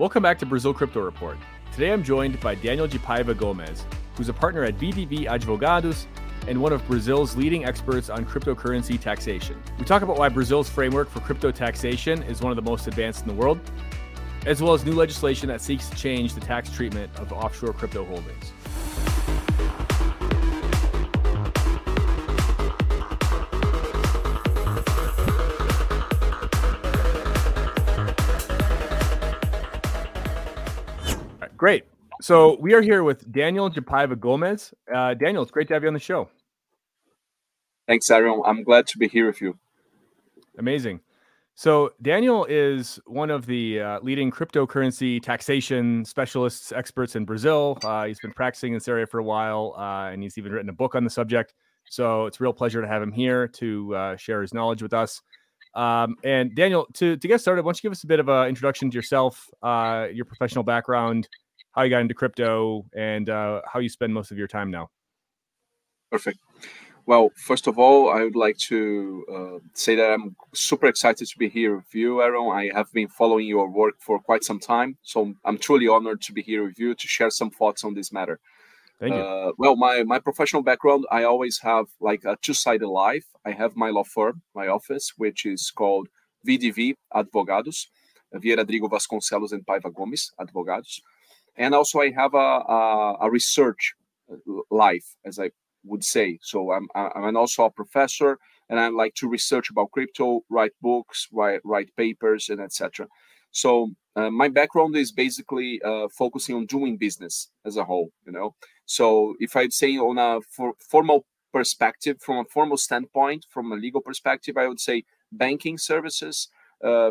Welcome back to Brazil Crypto Report. Today I'm joined by Daniel de Paiva Gomes, who's a partner at B2B Advogados and one of Brazil's leading experts on cryptocurrency taxation. We talk about why Brazil's framework for crypto taxation is one of the most advanced in the world, as well as new legislation that seeks to change the tax treatment of offshore crypto holdings. Great. So we are here with Daniel de Paiva Gomes. Daniel, it's great to have you on the show. Thanks, Aaron. I'm glad to be here with you. Amazing. So Daniel is one of the leading cryptocurrency taxation specialists, experts in Brazil. He's been practicing in this area for a while, and he's even written a book on the subject. So it's a real pleasure to have him here to share his knowledge with us. And Daniel, to get started, why don't you give us a bit of an introduction to yourself, your professional background, how you got into crypto, and how you spend most of your time now. Perfect. Well, first of all, I would like to say that I'm super excited to be here with you, Aaron. I have been following your work for quite some time, so I'm truly honored to be here with you to share some thoughts on this matter. Thank you. Well, my professional background, I always have like a two-sided life. I have my law firm, my office, which is called VDV Advogados, Vieira Drigo Vasconcelos and Paiva Gomes Advogados. And also I have a research life, as I would say. So I'm also a professor, and I like to research about crypto, write books, write papers, and etc. So my background is basically focusing on doing business as a whole, you know. So if I'd say on a formal perspective, from a formal standpoint, from a legal perspective, I would say banking services,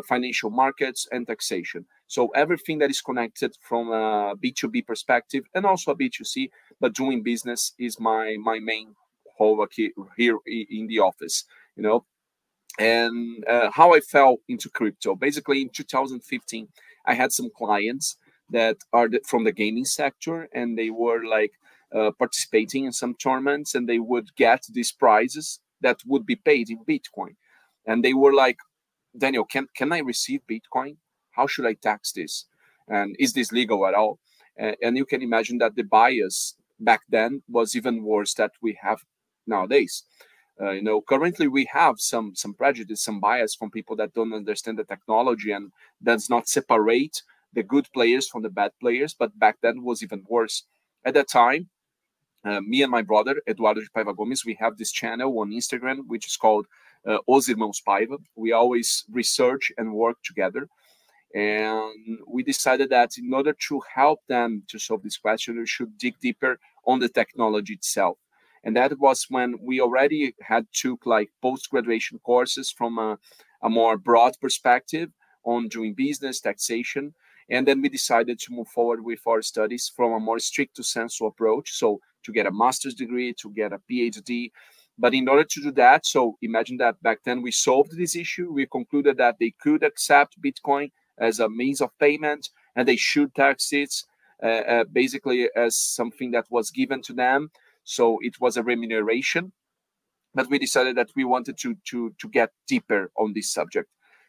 financial markets, and taxation. So everything that is connected from a B2B perspective and also a B2C, but doing business is my main hole here in the office, you know. And how I fell into crypto, basically in 2015, I had some clients that are from the gaming sector, and they were like participating in some tournaments, and they would get these prizes that would be paid in Bitcoin. And they were like, Daniel, can I receive Bitcoin? How should I tax this? And is this legal at all? And you can imagine that the bias back then was even worse that we have nowadays. You know, currently we have some prejudice, some bias from people that don't understand the technology and does not separate the good players from the bad players. But back then was even worse. At that time, me and my brother, Eduardo de Paiva Gomes, we have this channel on Instagram, which is called Os Irmãos Paiva. We always research and work together. And we decided that in order to help them to solve this question, we should dig deeper on the technology itself. And that was when we already had took like post-graduation courses from a more broad perspective on doing business, taxation. And then we decided to move forward with our studies from a more stricto sensu approach. So to get a master's degree, to get a PhD. But in order to do that, so imagine that back then we solved this issue. We concluded that they could accept Bitcoin as a means of payment, and they should tax it basically as something that was given to them. So it was a remuneration. But we decided that we wanted to get deeper on this subject.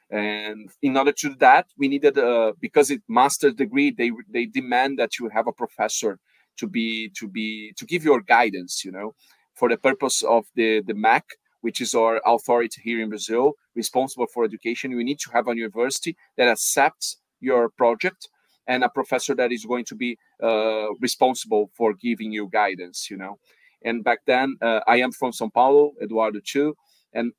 And in order to do that, we needed, because it's master's degree, they demand that you have a professor to give your guidance, you know, for the purpose of the MAC, which is our authority here in Brazil, responsible for education. We need to have a university that accepts your project and a professor that is going to be responsible for giving you guidance, you know. And back then, I am from São Paulo, Eduardo too, and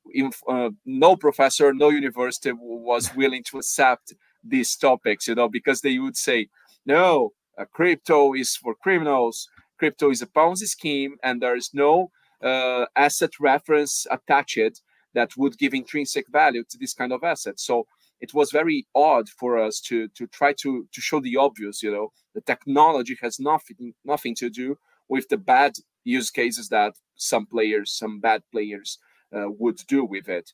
no professor, no university was willing to accept these topics, you know, because they would say, no, crypto is for criminals, crypto is a Ponzi scheme, and there is no asset reference attached that would give intrinsic value to this kind of asset. So it was very odd for us to try to show the obvious, you know, the technology has nothing to do with the bad use cases that some bad players would do with it.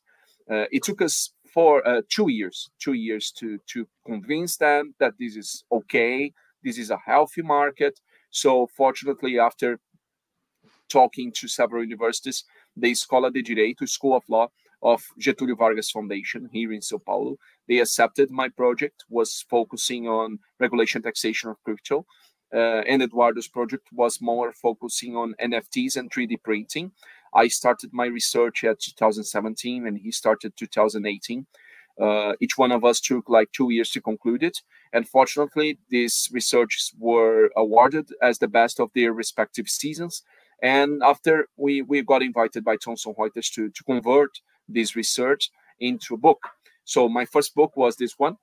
It took us for 2 years to convince them that this is okay, this is a healthy market. So fortunately, after talking to several universities, the Escola de Direito, School of Law, of Getúlio Vargas Foundation here in São Paulo. They accepted my project, was focusing on regulation taxation of crypto, and Eduardo's project was more focusing on NFTs and 3D printing. I started my research at 2017 and he started 2018. Each one of us took like 2 years to conclude it. And fortunately, these researches were awarded as the best of their respective seasons. And after we got invited by Thomson Reuters to convert this research into a book. So my first book was this one,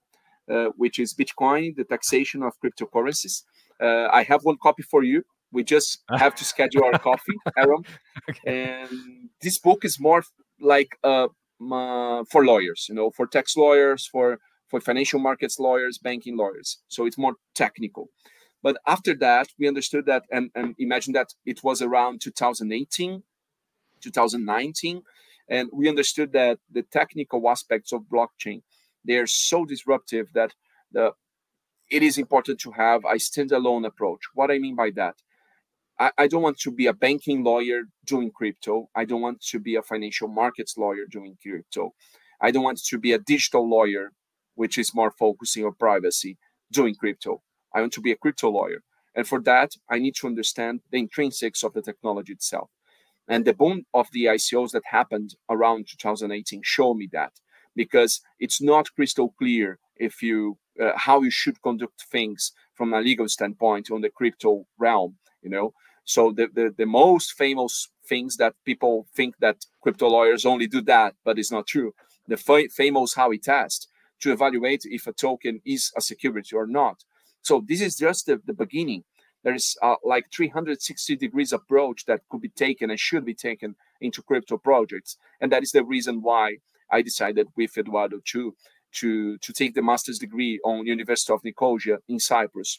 which is Bitcoin: The Taxation of Cryptocurrencies. I have one copy for you. We just have to schedule our coffee, Aaron. Okay. And this book is more like for lawyers, you know, for tax lawyers, for financial markets lawyers, banking lawyers. So it's more technical. But after that, we understood that and imagine that it was around 2018, 2019. And we understood that the technical aspects of blockchain, they are so disruptive that it is important to have a standalone approach. What I mean by that, I don't want to be a banking lawyer doing crypto. I don't want to be a financial markets lawyer doing crypto. I don't want to be a digital lawyer, which is more focusing on privacy, doing crypto. I want to be a crypto lawyer. And for that, I need to understand the intrinsics of the technology itself. And the boom of the ICOs that happened around 2018 showed me that, because it's not crystal clear if you how you should conduct things from a legal standpoint on the crypto realm, you know. So the most famous things that people think that crypto lawyers only do that, but it's not true. The famous Howey test to evaluate if a token is a security or not. So this is just the beginning. There is like 360 degrees approach that could be taken and should be taken into crypto projects. And that is the reason why I decided with Eduardo to take the master's degree on University of Nicosia in Cyprus,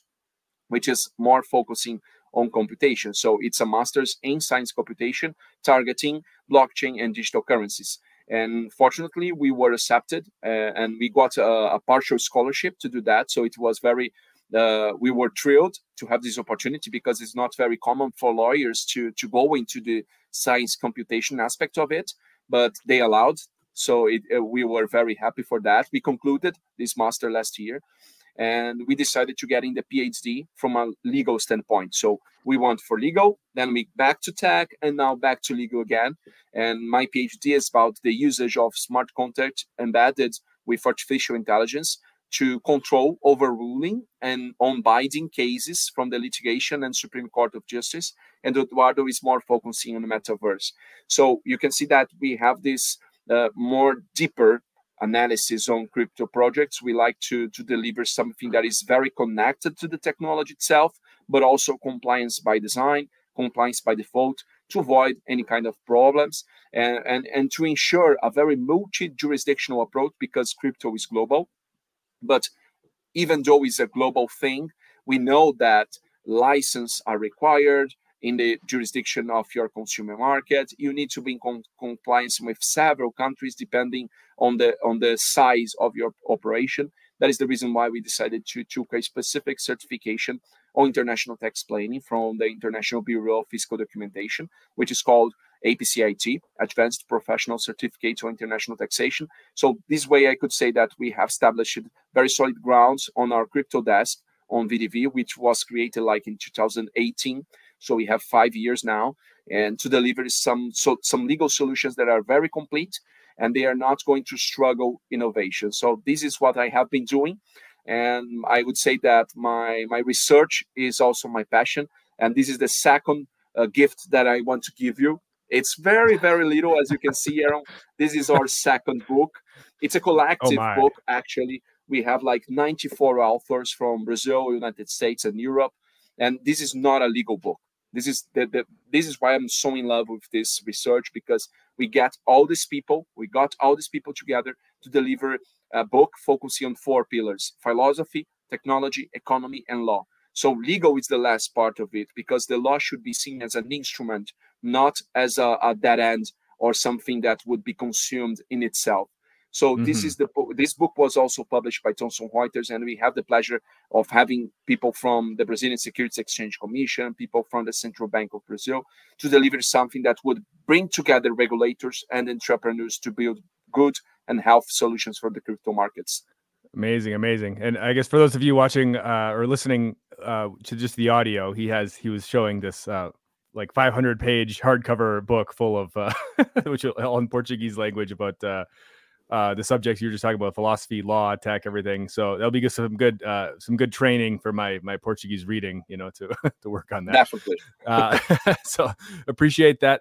which is more focusing on computation. So it's a master's in science computation, targeting blockchain and digital currencies. And fortunately, we were accepted and we got a partial scholarship to do that. So it was very, we were thrilled to have this opportunity, because it's not very common for lawyers to go into the science computation aspect of it, but they allowed. So we were very happy for that. We concluded this master last year, and we decided to get in the PhD from a legal standpoint. So we went for legal, then we back to tech, and now back to legal again. And my PhD is about the usage of smart contract embedded with artificial intelligence to control overruling and unbinding cases from the litigation and Supreme Court of Justice. And Eduardo is more focusing on the metaverse. So you can see that we have this more deeper analysis on crypto projects. We like to deliver something that is very connected to the technology itself, but also compliance by design, compliance by default, to avoid any kind of problems and to ensure a very multi-jurisdictional approach, because crypto is global. But even though it's a global thing, we know that licenses are required in the jurisdiction of your consumer market. You need to be in compliance with several countries, depending on the size of your operation. That is the reason why we decided to take a specific certification on international tax planning from the International Bureau of Fiscal Documentation, which is called APCIT, Advanced Professional Certificate on International Taxation. So this way I could say that we have established very solid grounds on our crypto desk on VDV, which was created like in 2018. So we have 5 years now, and to deliver some legal solutions that are very complete, and they are not going to struggle innovation. So this is what I have been doing. And I would say that my research is also my passion. And this is the second gift that I want to give you. It's very, very little, as you can see, Aaron. This is our second book. It's a collective book, actually. We have like 94 authors from Brazil, United States, and Europe. And this is not a legal book. This is this is why I'm so in love with this research, because we got all these people together to deliver a book focusing on four pillars: philosophy, technology, economy, and law. So legal is the last part of it, because the law should be seen as an instrument, not as a dead end or something that would be consumed in itself. So this is the book. This book was also published by Thomson Reuters, and we have the pleasure of having people from the Brazilian Securities Exchange Commission, people from the Central Bank of Brazil, to deliver something that would bring together regulators and entrepreneurs to build good and healthy solutions for the crypto markets. Amazing, amazing. And I guess for those of you watching or listening to just the audio, he was showing this like 500-page hardcover book full of which all in Portuguese language about. The subjects you were just talking about, philosophy, law, tech, everything. So that'll be good, some good training for my Portuguese reading, you know, to work on that. Definitely. So appreciate that.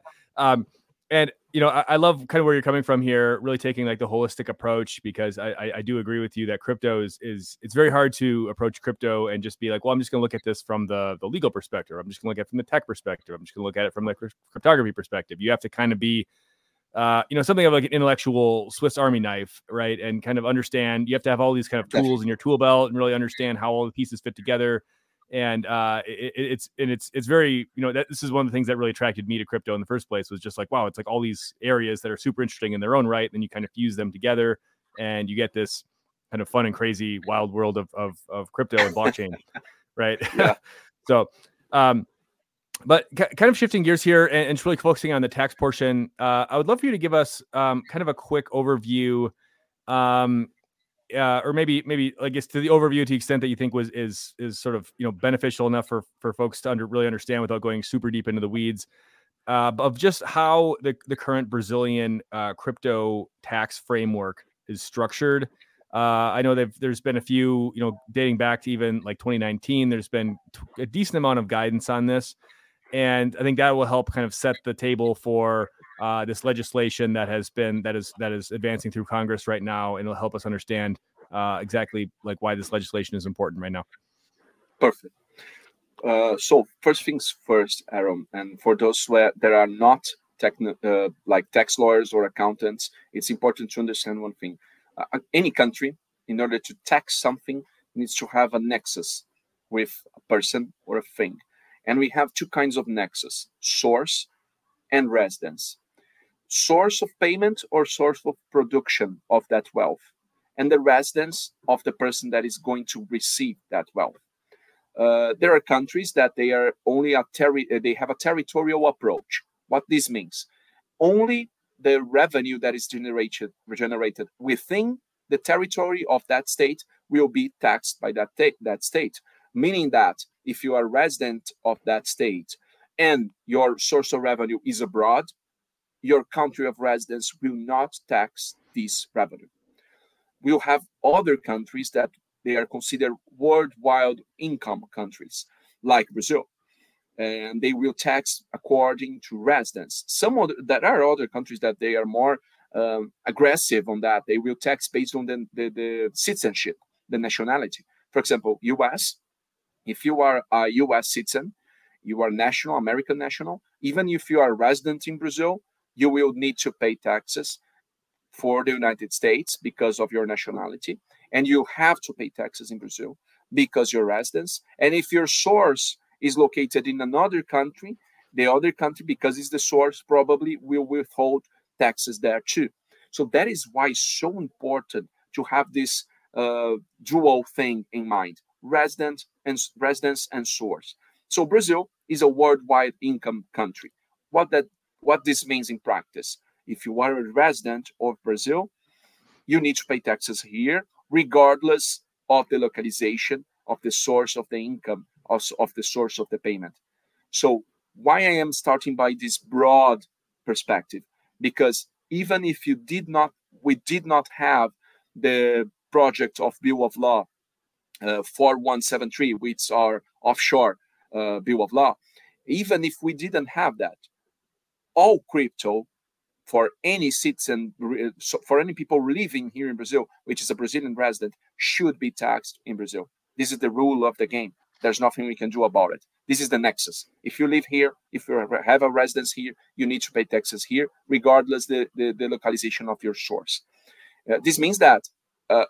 And, you know, I love kind of where you're coming from here, really taking like the holistic approach, because I do agree with you that crypto is it's very hard to approach crypto and just be like, well, I'm just going to look at this from the legal perspective. I'm just going to look at it from the tech perspective. I'm just going to look at it from the cryptography perspective. You have to kind of be you know, something of like an intellectual Swiss Army knife, right? And kind of understand, you have to have all these kind of tools in your tool belt and really understand how all the pieces fit together. And it's very, you know, this is one of the things that really attracted me to crypto in the first place, was just like, wow, it's like all these areas that are super interesting in their own right. And then you kind of fuse them together and you get this kind of fun and crazy wild world of crypto and blockchain, right? Yeah. So, but kind of shifting gears here and really focusing on the tax portion, I would love for you to give us kind of a quick overview, or maybe I guess to the overview to the extent that you think is sort of, you know, beneficial enough for folks to really understand without going super deep into the weeds, of just how the current Brazilian crypto tax framework is structured. I know there's been a few, you know, dating back to even like 2019. There's been a decent amount of guidance on this. And I think that will help kind of set the table for this legislation that is advancing through Congress right now, and it'll help us understand exactly like why this legislation is important right now. Perfect. So first things first, Aaron, and for those that are not like tax lawyers or accountants, it's important to understand one thing: any country, in order to tax something, needs to have a nexus with a person or a thing. And we have two kinds of nexus: source and residence. Source of payment or source of production of that wealth, and the residence of the person that is going to receive that wealth. There are countries that they have a territorial approach. What this means: only the revenue that is generated within the territory of that state will be taxed by that state. Meaning that if you are a resident of that state and your source of revenue is abroad, your country of residence will not tax this revenue. We'll have other countries that they are considered worldwide income countries, like Brazil, and they will tax according to residence. There are other countries that they are more aggressive on that. They will tax based on the citizenship, the nationality. For example, U.S., if you are a U.S. citizen, you are American national, even if you are a resident in Brazil, you will need to pay taxes for the United States because of your nationality. And you have to pay taxes in Brazil because you're residence. And if your source is located in another country, the other country, because it's the source, probably will withhold taxes there too. So that is why it's so important to have this dual thing in mind: residence and source. So Brazil is a worldwide income country. What this means in practice: if you are a resident of Brazil, you need to pay taxes here, regardless of the localization of the source of the income, of the source of the payment. So why I am starting by this broad perspective? Because even if we did not have the project of Bill of Law 4173, which are offshore Bill of Law, even if we didn't have that, all crypto for any citizen, for any people living here in Brazil, which is a Brazilian resident, should be taxed in Brazil. This is the rule of the game. There's nothing we can do about it. This is the nexus. If you live here, if you have a residence here, you need to pay taxes here, regardless the localization of your source. This means that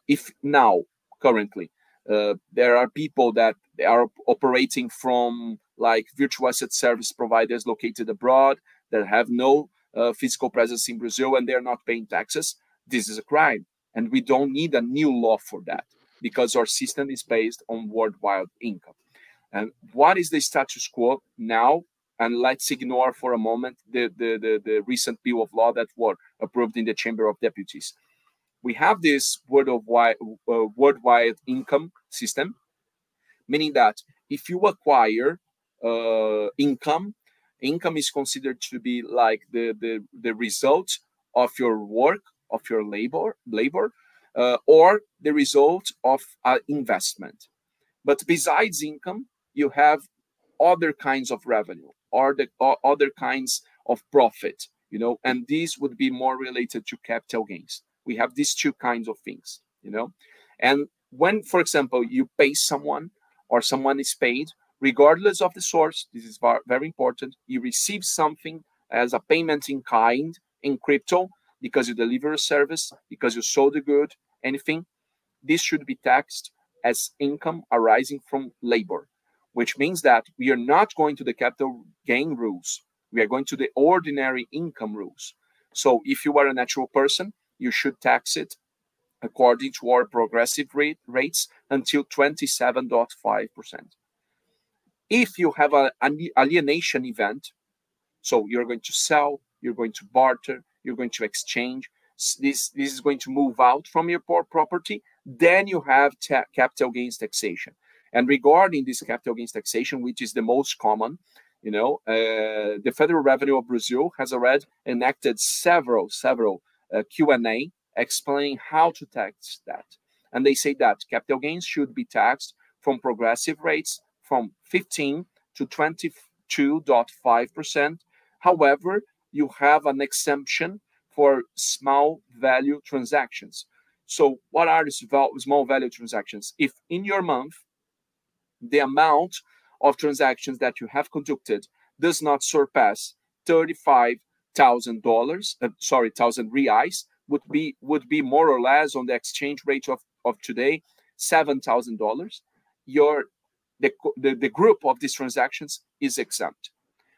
if now, currently, there are people that are operating from like virtual asset service providers located abroad that have no physical presence in Brazil, and they're not paying taxes. this is a crime. And we don't need a new law for that because our system is based on worldwide income. And what is the status quo now? And let's ignore for a moment the recent Bill of Law that was approved in the Chamber of Deputies. We have this worldwide income system, meaning that if you acquire income is considered to be like the result of your work, of your labor, or the result of an investment. But besides income, you have other kinds of revenue or other kinds of profit, and these would be more related to capital gains. We have these two kinds of things, and when, for example, you pay someone or someone is paid, regardless of the source, this is very important, you receive something as a payment in kind in crypto because you deliver a service, because you sold a good, anything. This should be taxed as income arising from labor, which means that we are not going to the capital gain rules. We are going to the ordinary income rules. So if you are a natural person, you should tax it according to our progressive rates until 27.5%. If you have an alienation event, so you're going to sell, you're going to barter, you're going to exchange, this is going to move out from your property, then you have capital gains taxation. And regarding this capital gains taxation, which is the most common, the Federal Revenue of Brazil has already enacted several Q&A explaining how to tax that. And they say that capital gains should be taxed from progressive rates from 15 to 22.5%. However, you have an exemption for small value transactions. So what are these small value transactions? If in your month, the amount of transactions that you have conducted does not surpass $35,000 would be more or less on the exchange rate of today, $7,000. The group of these transactions is exempt.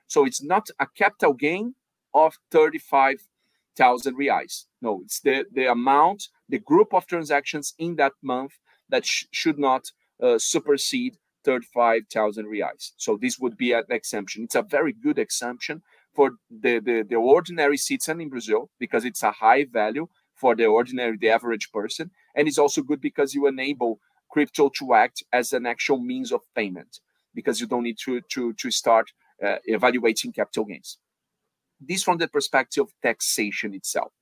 So it's not a capital gain of 35,000 reais. No, it's the amount, the group of transactions in that month that should not supersede 35,000 reais. So this would be an exemption. It's a very good exemption for the ordinary citizen in Brazil because it's a high value for the average person. And it's also good because you enable crypto to act as an actual means of payment because you don't need to start evaluating capital gains. This from the perspective of taxation itself.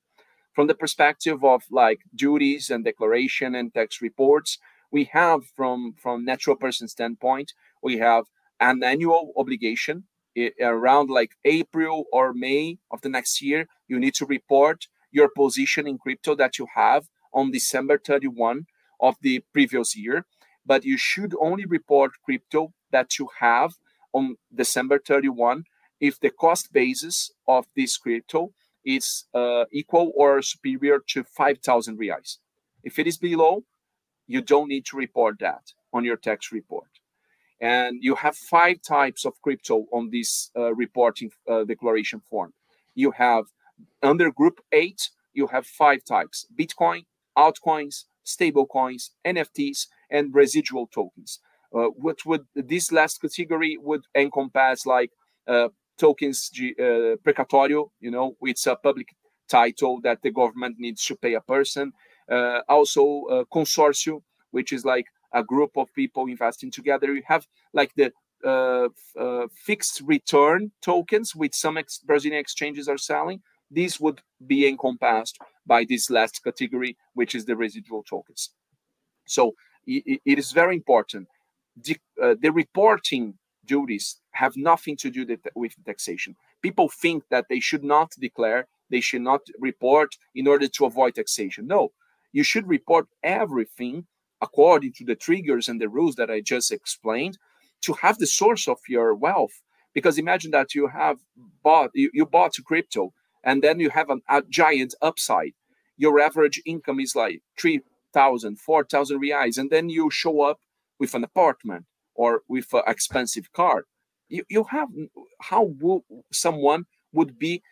From the perspective of like duties and declaration and tax reports, we have from natural person standpoint, we have an annual obligation around like April or May of the next year. You need to report your position in crypto that you have on December 31 of the previous year. But you should only report crypto that you have on December 31 if the cost basis of this crypto is equal or superior to 5,000 reais. If it is below, you don't need to report that on your tax report. And you have 5 types of crypto on this reporting declaration form. You have, under group 8, you have 5 types: Bitcoin, altcoins, stablecoins, NFTs, and residual tokens. This last category would encompass like tokens precatório, it's a public title that the government needs to pay a person. Also consórcio, which is like a group of people investing together. You have like the fixed return tokens, which some Brazilian exchanges are selling. These would be encompassed by this last category, which is the residual tokens. So it is very important. The reporting duties have nothing to do with taxation. People think that they should not declare, they should not report in order to avoid taxation. No. You should report everything according to the triggers and the rules that I just explained to have the source of your wealth. Because imagine that you have bought crypto and then you have a giant upside. Your average income is like 3,000, 4,000 reais. And then you show up with an apartment or with an expensive car. How someone would be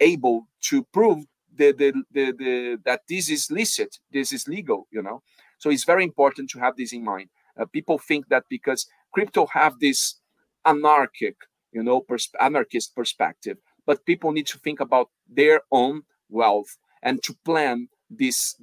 able to prove that this is licit, this is legal, you know. So it's very important to have this in mind. People think that because crypto have this anarchic, you know, anarchist perspective, but people need to think about their own wealth and to plan this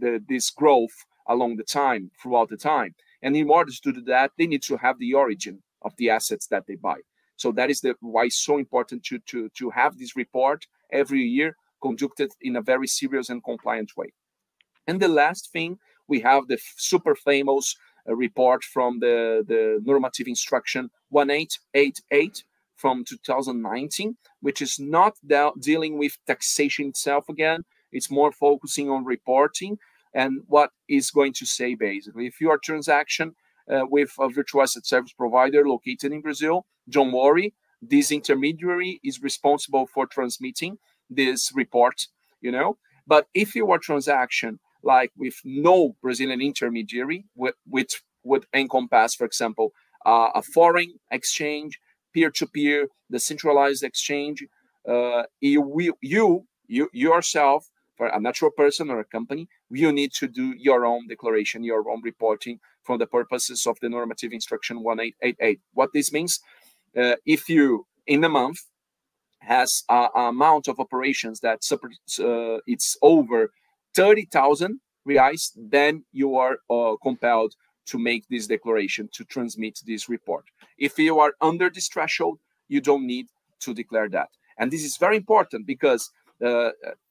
growth along the time, throughout the time. And in order to do that, they need to have the origin of the assets that they buy. So that is why it's so important to have this report every year conducted in a very serious and compliant way. And the last thing, we have the super famous report from the Normative Instruction 1888 from 2019, which is not dealing with taxation itself again. It's more focusing on reporting and what is going to say, basically. If your transaction with a virtual asset service provider located in Brazil, don't worry, this intermediary is responsible for transmitting this report, you know. But if your transaction, like with no Brazilian intermediary, which would encompass, for example, a foreign exchange, peer-to-peer, the centralized exchange, you yourself, for a natural person or a company, you need to do your own declaration, your own reporting for the purposes of the Normative Instruction 1888. What this means, if you, in a month, has an amount of operations that it's over 30,000 reais, then you are compelled to make this declaration, to transmit this report. If you are under this threshold, you don't need to declare that. And this is very important because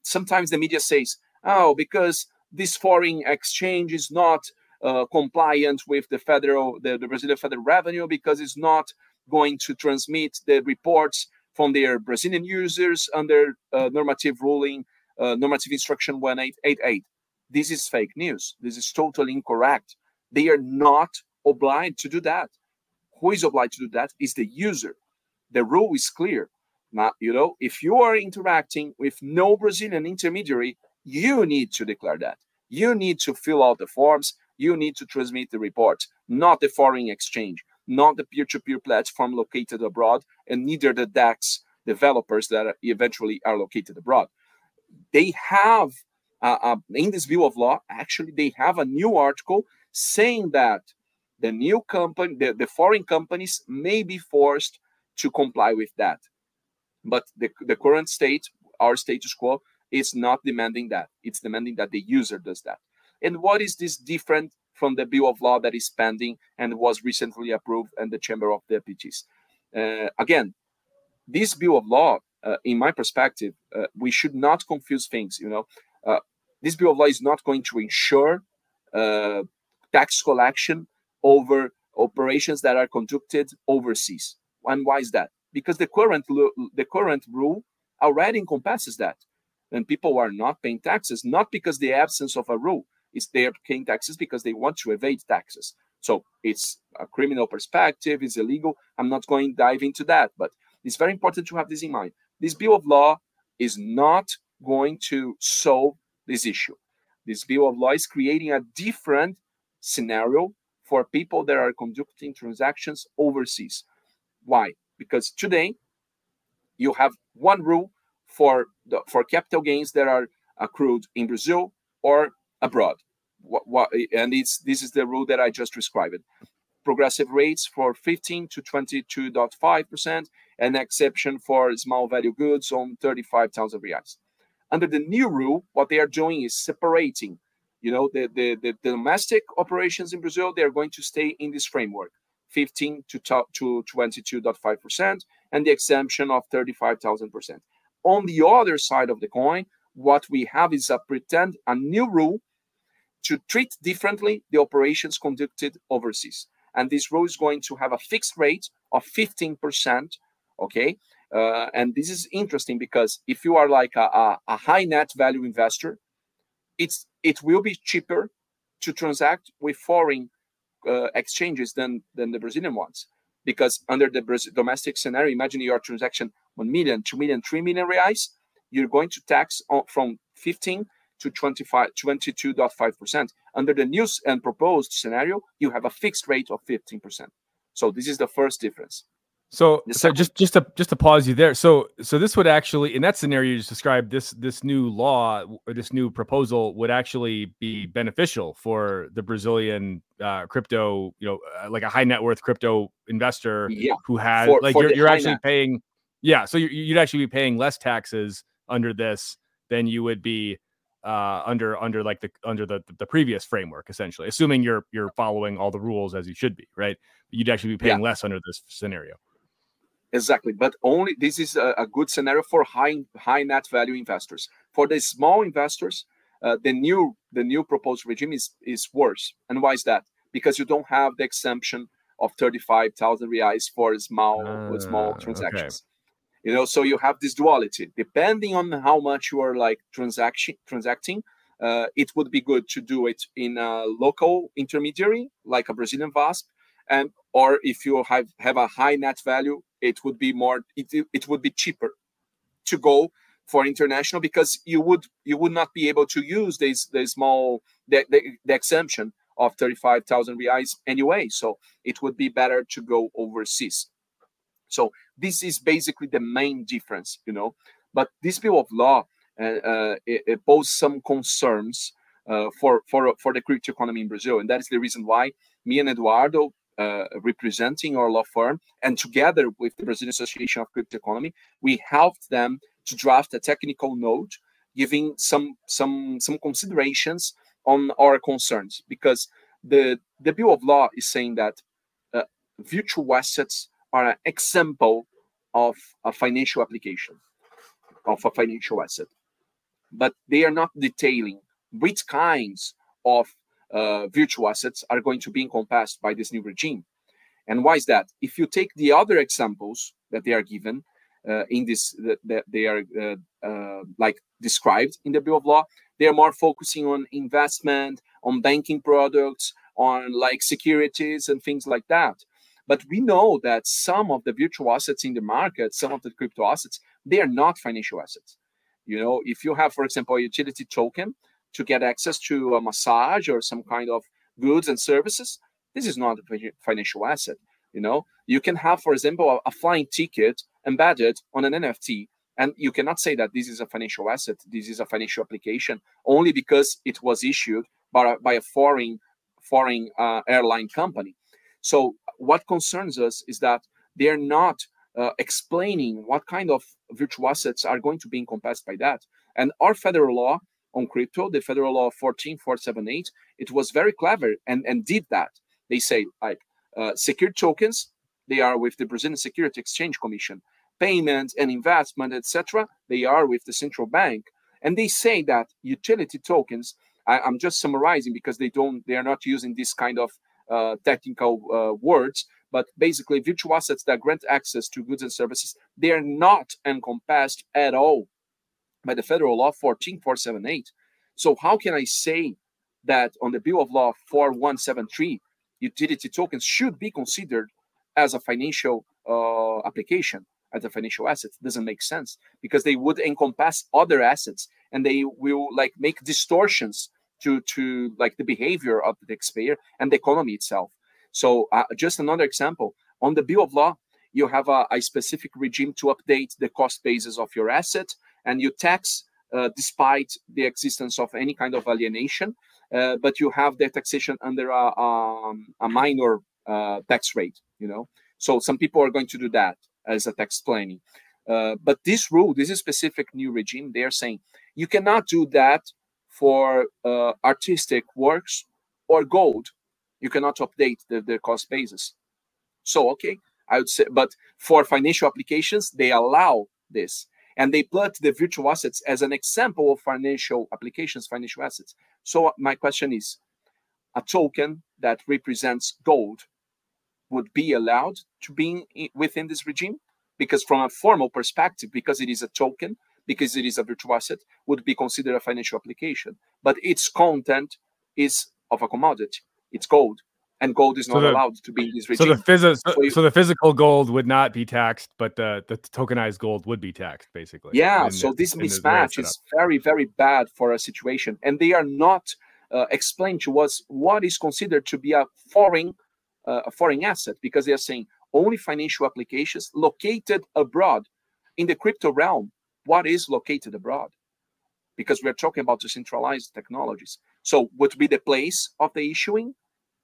sometimes the media says, oh, because this foreign exchange is not compliant with the Brazilian Federal Revenue, because it's not going to transmit the reports from their Brazilian users under normative ruling, Normative Instruction 1888. This is fake news. This is totally incorrect. They are not obliged to do that. Who is obliged to do that is the user. The rule is clear. Now, you know, if you are interacting with no Brazilian intermediary, you need to declare that. You need to fill out the forms. You need to transmit the report, not the foreign exchange, not the peer-to-peer platform located abroad, and neither the DAX developers that eventually are located abroad. They have, in this Bill of Law, actually, they have a new article saying that the new company, the foreign companies may be forced to comply with that. But the current state, our status quo, is not demanding that. It's demanding that the user does that. And what is this different from the Bill of Law that is pending and was recently approved in the Chamber of Deputies? Again, this Bill of Law, in my perspective, we should not confuse things, you know. This Bill of Law is not going to ensure tax collection over operations that are conducted overseas. And why is that? Because the current rule already encompasses that. And people are not paying taxes, not because the absence of a rule is they are paying taxes because they want to evade taxes. So it's a criminal perspective, it's illegal. I'm not going to dive into that, but it's very important to have this in mind. This Bill of Law is not going to solve this issue. This Bill of Law is creating a different scenario for people that are conducting transactions overseas. Why? Because today you have one rule for capital gains that are accrued in Brazil or abroad. And this is the rule that I just described. Progressive rates for 15 to 22.5%, an exception for small value goods on 35,000 reais. Under the new rule, what they are doing is separating, you know, the domestic operations in Brazil. They are going to stay in this framework, 15 to 22.5%, and the exemption of 35,000%. On the other side of the coin, what we have is a new rule to treat differently the operations conducted overseas. And this rule is going to have a fixed rate of 15%, okay? And this is interesting because if you are like a high net value investor, it will be cheaper to transact with foreign exchanges than the Brazilian ones. Because under the domestic scenario, imagine your transaction 1 million, 2 million, 3 million reais, you're going to tax from 15 to 22.5%. Under the new and proposed scenario, you have a fixed rate of 15%. So this is the first difference. So just to pause you there. So this would actually, in that scenario you just described, this new law or this new proposal would actually be beneficial for the Brazilian crypto, like a high net worth crypto investor who has you're actually paying. Yeah. So you'd actually be paying less taxes under this than you would be under the previous framework, essentially, assuming you're following all the rules as you should be, right? You'd actually be paying less under this scenario. Exactly. But only this is a good scenario for high net value investors. For the small investors, the new proposed regime is worse. And why is that? Because you don't have the exemption of 35,000 reais for small transactions. Okay. So you have this duality. Depending on how much you are transacting, it would be good to do it in a local intermediary, like a Brazilian VASP, or if you have a high net value, it would be cheaper to go for international, because you would not be able to use the exemption of 35,000 reais anyway. So it would be better to go overseas. So this is basically the main difference, But this bill of law it poses some concerns for the crypto economy in Brazil, and that is the reason why me and Eduardo, representing our law firm, and together with the Brazilian Association of Crypto Economy, we helped them to draft a technical note giving some considerations on our concerns, because the bill of law is saying that virtual assets are an example of a financial application of a financial asset, but they are not detailing which kinds of virtual assets are going to be encompassed by this new regime. And why is that? If you take the other examples that they are given in this, that they are described in the Bill of Law, they are more focusing on investment, on banking products, on securities and things like that. But we know that some of the virtual assets in the market, some of the crypto assets, they are not financial assets. If you have, for example, a utility token to get access to a massage or some kind of goods and services, this is not a financial asset. You can have, for example, a flying ticket embedded on an NFT, and you cannot say that this is a financial asset, this is a financial application, only because it was issued by a foreign airline company. So what concerns us is that they are not explaining what kind of virtual assets are going to be encompassed by that. And our federal law on crypto, the Federal Law 14478, it was very clever and did that. They say secured tokens, they are with the Brazilian Securities Exchange Commission. Payments and investment, etc., they are with the Central Bank. And they say that utility tokens, I'm just summarizing because they are not using this kind of technical words, but basically virtual assets that grant access to goods and services, they are not encompassed at all by the Federal Law 14478. So how can I say that on the Bill of Law 4173, utility tokens should be considered as a financial application, as a financial asset? It doesn't make sense, because they would encompass other assets, and they will make distortions to the behavior of the taxpayer and the economy itself. So just another example, on the Bill of Law, you have a specific regime to update the cost basis of your asset, and you tax despite the existence of any kind of alienation, but you have the taxation under a minor tax rate, So some people are going to do that as a tax planning. But this rule, this is specific new regime, they are saying you cannot do that for artistic works or gold. You cannot update the cost basis. So, okay, I would say, but for financial applications, they allow this. And they plot the virtual assets as an example of financial applications, financial assets. So my question is, a token that represents gold would be allowed to be within this regime? Because from a formal perspective, because it is a token, because it is a virtual asset, would be considered a financial application. But its content is of a commodity. It's gold, and gold is not allowed to be in this regime. So the physical gold would not be taxed, but the tokenized gold would be taxed, basically. Yeah, so this mismatch is very, very bad for our situation. And they are not explained to us what is considered to be a foreign asset, because they are saying only financial applications located abroad. In the crypto realm, what is located abroad? Because we're talking about decentralized technologies. So would be the place of the issuing,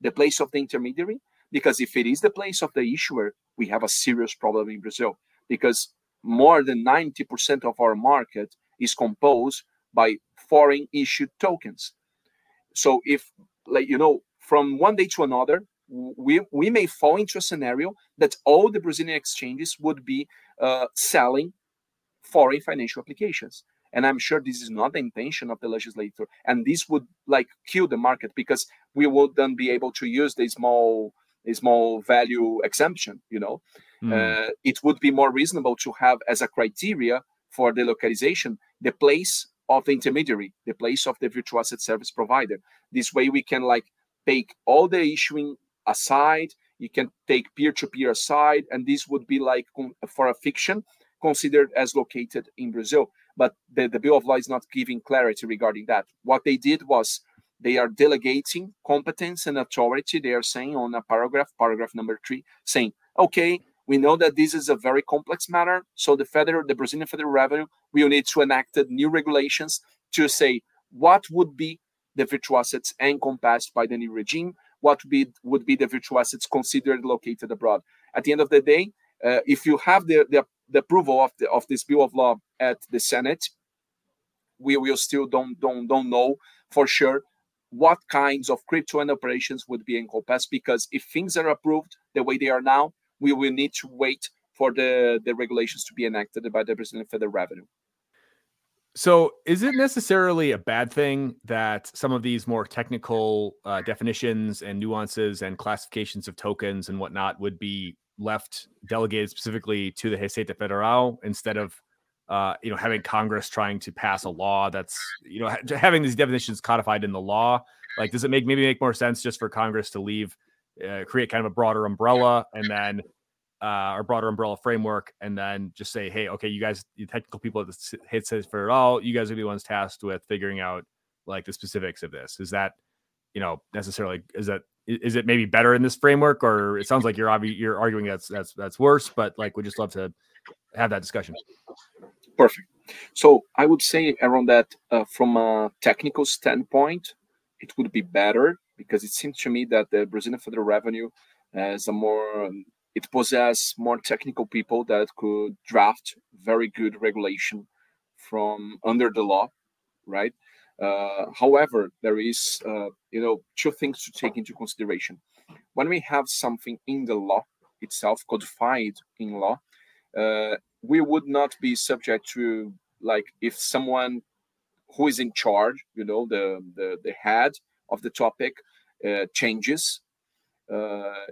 the place of the intermediary, because if it is the place of the issuer, we have a serious problem in Brazil, because more than 90% of our market is composed by foreign issued tokens. So if, like, you know, from one day to another, we may fall into a scenario that all the Brazilian exchanges would be selling foreign financial applications. And I'm sure this is not the intention of the legislator. And this would like kill the market, because we would then be able to use the small value exemption, you know. It would be more reasonable to have as a criteria for the localization the place of the intermediary, the place of the virtual asset service provider. This way we can like take all the issuing aside, you can take peer-to-peer aside, and this would be like for a fiction considered as located in Brazil. But the Bill of Law is not giving clarity regarding that. What they did was they are delegating competence and authority. They are saying on a paragraph number 3, saying, okay, we know that this is a very complex matter. So the Brazilian Federal Revenue will need to enact new regulations to say what would be the virtual assets encompassed by the new regime, what would be the virtual assets considered located abroad. At the end of the day, if you have the approval of this Bill of Law at the Senate, we will still don't know for sure what kinds of crypto and operations would be encompassed, because if things are approved the way they are now, we will need to wait for the regulations to be enacted by the Brazilian Federal Revenue. So is it necessarily a bad thing that some of these more technical definitions and nuances and classifications of tokens and whatnot would be left delegated specifically to the Receita Federal instead of having Congress trying to pass a law that's, you know, having these definitions codified in the law? Like, does it make more sense just for Congress to create kind of a broader umbrella and then or broader umbrella framework, and then just say, hey, okay, you guys, you technical people at the Receita Federal, you guys are the ones tasked with figuring out like the specifics of this? Is that, you know, necessarily, is it maybe better in this framework? Or it sounds like you're arguing that's worse, but like, we just love to have that discussion. Perfect. So I would say around that, from a technical standpoint, it would be better, because it seems to me that the Brazilian Federal Revenue possesses more technical people that could draft very good regulation from under the law, right? However, there is, two things to take into consideration. When we have something in the law itself, codified in law, we would not be subject to, like, if someone who is in charge, you know, the head of the topic changes.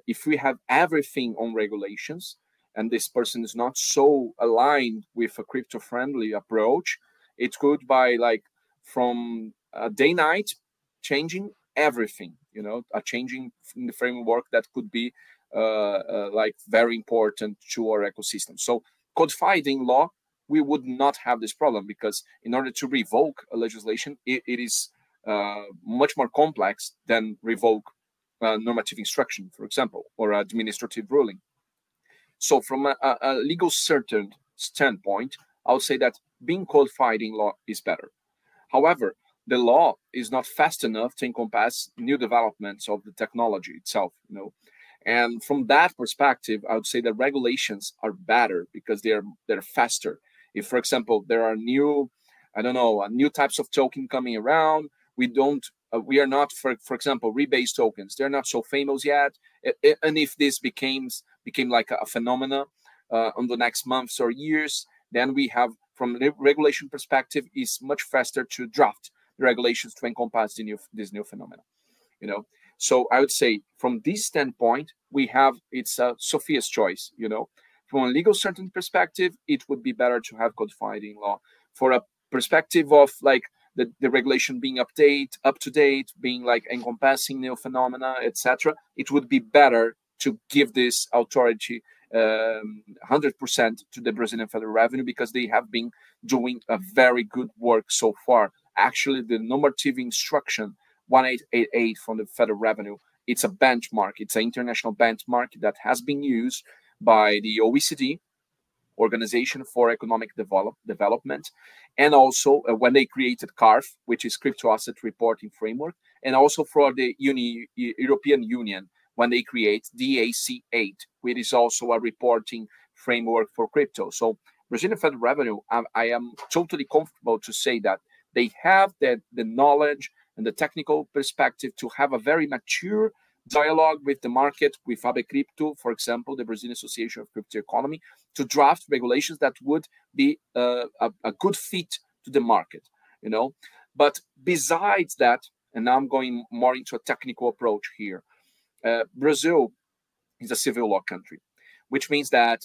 If we have everything on regulations and this person is not so aligned with a crypto-friendly approach, it could by like from day night changing everything, you know, a changing in the framework that could be very important to our ecosystem. So codified in law, we would not have this problem, because in order to revoke a legislation, it is much more complex than revoke normative instruction, for example, or administrative ruling. So from a legal certain standpoint, I would say that being codified in law is better. However, the law is not fast enough to encompass new developments of the technology itself, you know. And from that perspective, I would say that regulations are better because they're faster. If, for example, there are new types of token coming around, for example, rebase tokens. They're not so famous yet. And if this became like a phenomena on the next months or years, then we have, from the regulation perspective, is much faster to draft the regulations to encompass this new phenomena, you know. So I would say from this standpoint, it's a Sophia's choice, you know. From a legal certain perspective, it would be better to have codified in law. For a perspective of like the regulation being up to date, being like encompassing new phenomena, etc., it would be better to give this authority 100% to the Brazilian Federal Revenue, because they have been doing a very good work so far. Actually, the normative instruction 1888 from the Federal Revenue, it's a benchmark. It's an international benchmark that has been used by the OECD, Organization for Economic Development, and also when they created CARF, which is Crypto Asset Reporting Framework, and also for the European Union when they create DAC8, which is also a reporting framework for crypto. So Brazilian Federal Revenue, I am totally comfortable to say that they have the knowledge and the technical perspective to have a very mature dialogue with the market, with ABCrypto, for example, the Brazilian Association of Crypto Economy, to draft regulations that would be a good fit to the market, you know. But besides that, and now I'm going more into a technical approach here, Brazil is a civil law country, which means that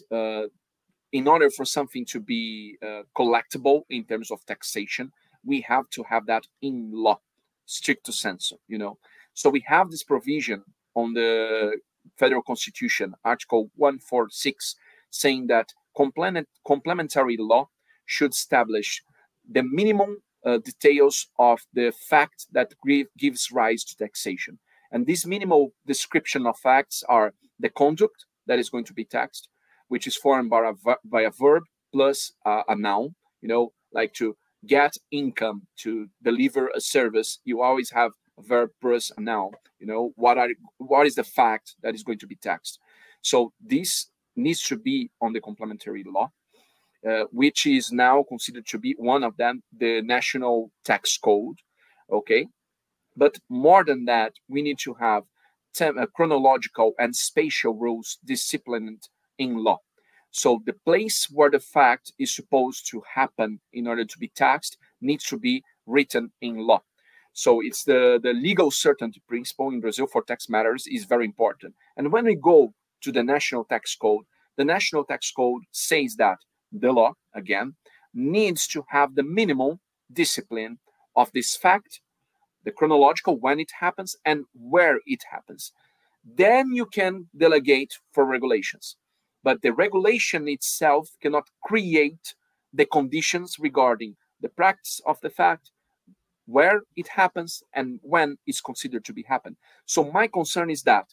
in order for something to be collectible in terms of taxation, we have to have that in law, stricto sensu, you know. So we have this provision on the Federal Constitution, Article 146, saying that complementary law should establish the minimum details of the fact that gives rise to taxation. And this minimal description of facts are the conduct that is going to be taxed, which is formed by a verb plus a noun, you know, like to get income, to deliver a service. You always have verb plus a noun, you know, what is the fact that is going to be taxed. So this needs to be on the complementary law, which is now considered to be one of them, the National Tax Code, okay? But more than that, we need to have chronological and spatial rules disciplined in law. So the place where the fact is supposed to happen in order to be taxed needs to be written in law. So it's the legal certainty principle in Brazil for tax matters is very important. And when we go to the National Tax Code, the National Tax Code says that the law, again, needs to have the minimal discipline of this fact, the chronological, when it happens and where it happens. Then you can delegate for regulations. But the regulation itself cannot create the conditions regarding the practice of the fact, where it happens and when it's considered to be happened. So my concern is that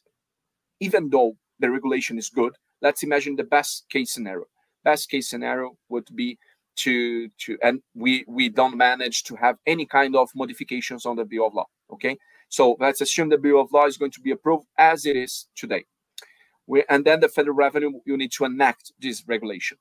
even though the regulation is good, let's imagine the best case scenario. Best case scenario would be and we don't manage to have any kind of modifications on the Bill of Law, okay? So let's assume the Bill of Law is going to be approved as it is today. And then the Federal Revenue, you need to enact this regulation.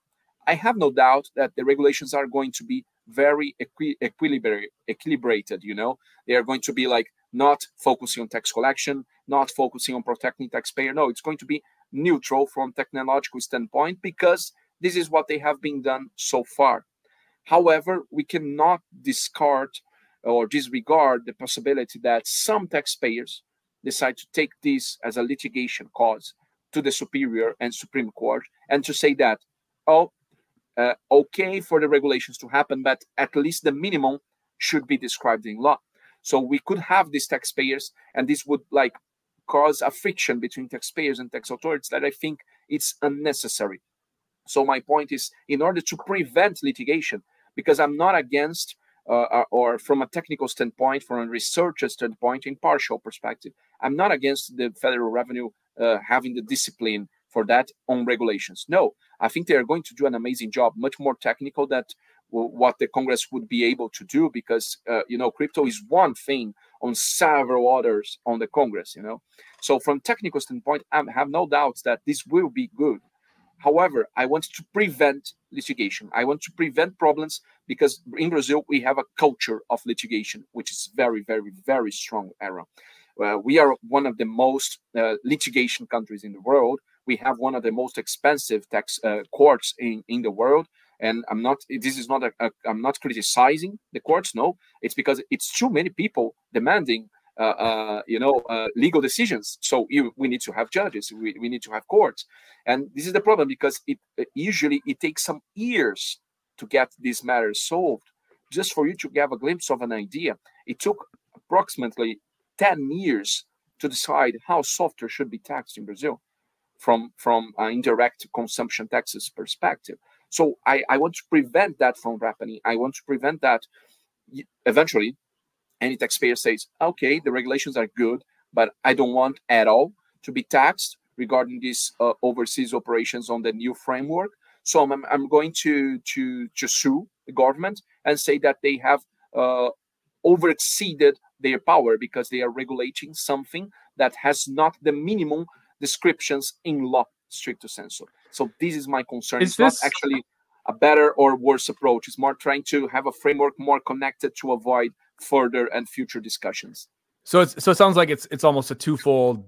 I have no doubt that the regulations are going to be very equilibrated, you know. They are going to be like not focusing on tax collection, not focusing on protecting taxpayer. No, it's going to be neutral from technological standpoint because this is what they have been done so far. However, we cannot discard or disregard the possibility that some taxpayers decide to take this as a litigation cause to the Superior and Supreme Court and to say that, oh, okay for the regulations to happen, but at least the minimum should be described in law. So we could have these taxpayers, and this would like cause a friction between taxpayers and tax authorities that I think it's unnecessary. So my point is, in order to prevent litigation, because I'm not against or from a technical standpoint, from a researcher standpoint, impartial perspective, I'm not against the Federal Revenue having the discipline for that on regulations. No, I think they are going to do an amazing job, much more technical than what the Congress would be able to do, because, you know, crypto is one thing on several others on the Congress, you know. So from technical standpoint, I have no doubts that this will be good. However, I want to prevent litigation. I want to prevent problems because in Brazil, we have a culture of litigation, which is very, very, very strong era. We are one of the most litigation countries in the world. We have one of the most expensive tax courts in the world, and I'm not criticizing the courts. No, it's because it's too many people demanding, legal decisions. So we need to have judges. We need to have courts, and this is the problem because it usually takes some years to get these matters solved. Just for you to have a glimpse of an idea, it took approximately 10 years to decide how software should be taxed in Brazil from an indirect consumption taxes perspective. So I want to prevent that from happening. I want to prevent that eventually any taxpayer says, okay, the regulations are good, but I don't want at all to be taxed regarding these overseas operations on the new framework. So I'm going to sue the government and say that they have overexceeded their power because they are regulating something that has not the minimum descriptions in law, stricto sensu. So this is my concern. It's not actually a better or worse approach. It's more trying to have a framework more connected to avoid further and future discussions. So it sounds like it's almost a twofold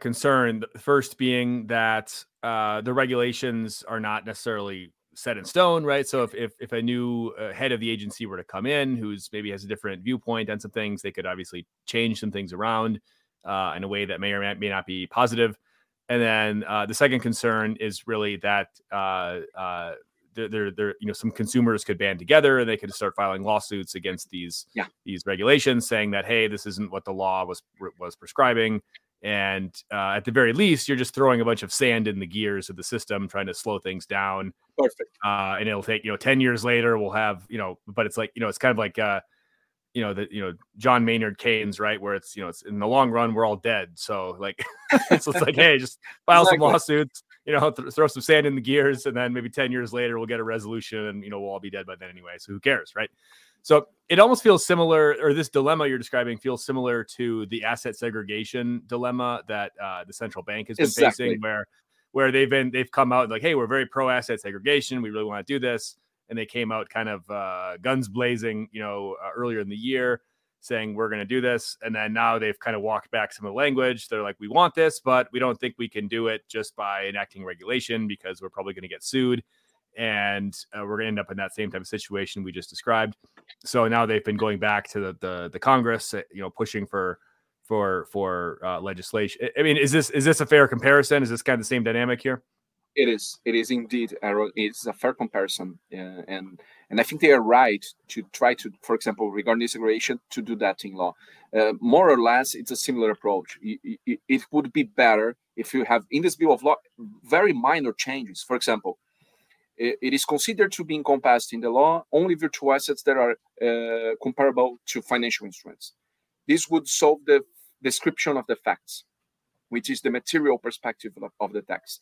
concern. The first being that the regulations are not necessarily set in stone, right? So if a new head of the agency were to come in, who's maybe has a different viewpoint on some things, they could obviously change some things around in a way that may or may not be positive. And then the second concern is really that some consumers could band together and they could start filing lawsuits against these regulations, saying that, hey, this isn't what the law was prescribing. And at the very least, you're just throwing a bunch of sand in the gears of the system, trying to slow things down. Perfect. And it'll take 10 years later we'll have but it's like it's kind of like John Maynard Keynes, right? Where it's it's in the long run we're all dead. So like so it's like, hey, just file some lawsuits. Throw some sand in the gears, and then maybe 10 years later, we'll get a resolution and, we'll all be dead by then anyway. So who cares, right? So it almost feels similar, or this dilemma you're describing feels similar to the asset segregation dilemma that the central bank has been facing, where they've come out like, hey, we're very pro asset segregation. We really want to do this. And they came out kind of guns blazing, earlier in the year saying we're going to do this. And then now they've kind of walked back some of the language. They're like, we want this, but we don't think we can do it just by enacting regulation because we're probably going to get sued. And we're going to end up in that same type of situation we just described. So now they've been going back to the Congress, pushing for legislation. I mean, is this a fair comparison? Is this kind of the same dynamic here? It is indeed, it's a fair comparison. And I think they are right to try to, for example, regarding segregation, to do that in law. More or less, it's a similar approach. It would be better if you have, in this Bill of Law, very minor changes. For example, it is considered to be encompassed in the law only virtual assets that are comparable to financial instruments. This would solve the description of the facts, which is the material perspective of the text.